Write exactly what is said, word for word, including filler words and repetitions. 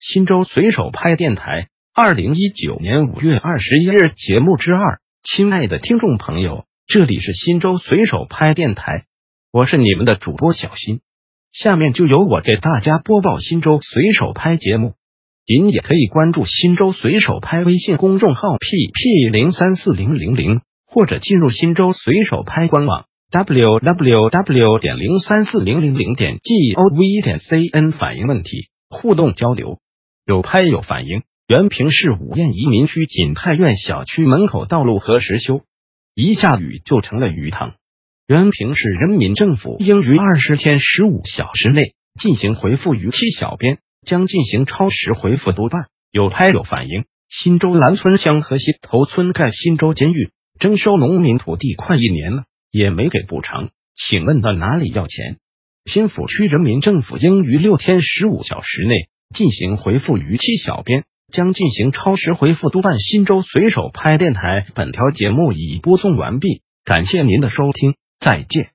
新州随手拍电台二零一九年五月二十一日节目之二，亲爱的听众朋友，这里是新州随手拍电台，我是你们的主播小新。下面就由我给大家播报新州随手拍节目。您也可以关注新州随手拍微信公众号 P P 零三四零零零， 或者进入新州随手拍官网 w w w 零三四零零零 点 g o v 点 c n 反映问题，互动交流。有拍有反映。原平市五堰移民区锦泰苑小区门口道路何时修？一下雨就成了鱼塘。原平市人民政府应于二十天十五小时内进行回复逾期小编，将进行超时回复督办。有拍有反映。新州兰村乡河西头村盖新州监狱，征收农民土地快一年了，也没给补偿，请问到哪里要钱？新抚区人民政府应于六天十五小时内进行回复逾期小编，将进行超时回复督办。新州随手拍电台本条节目已播送完毕，感谢您的收听，再见。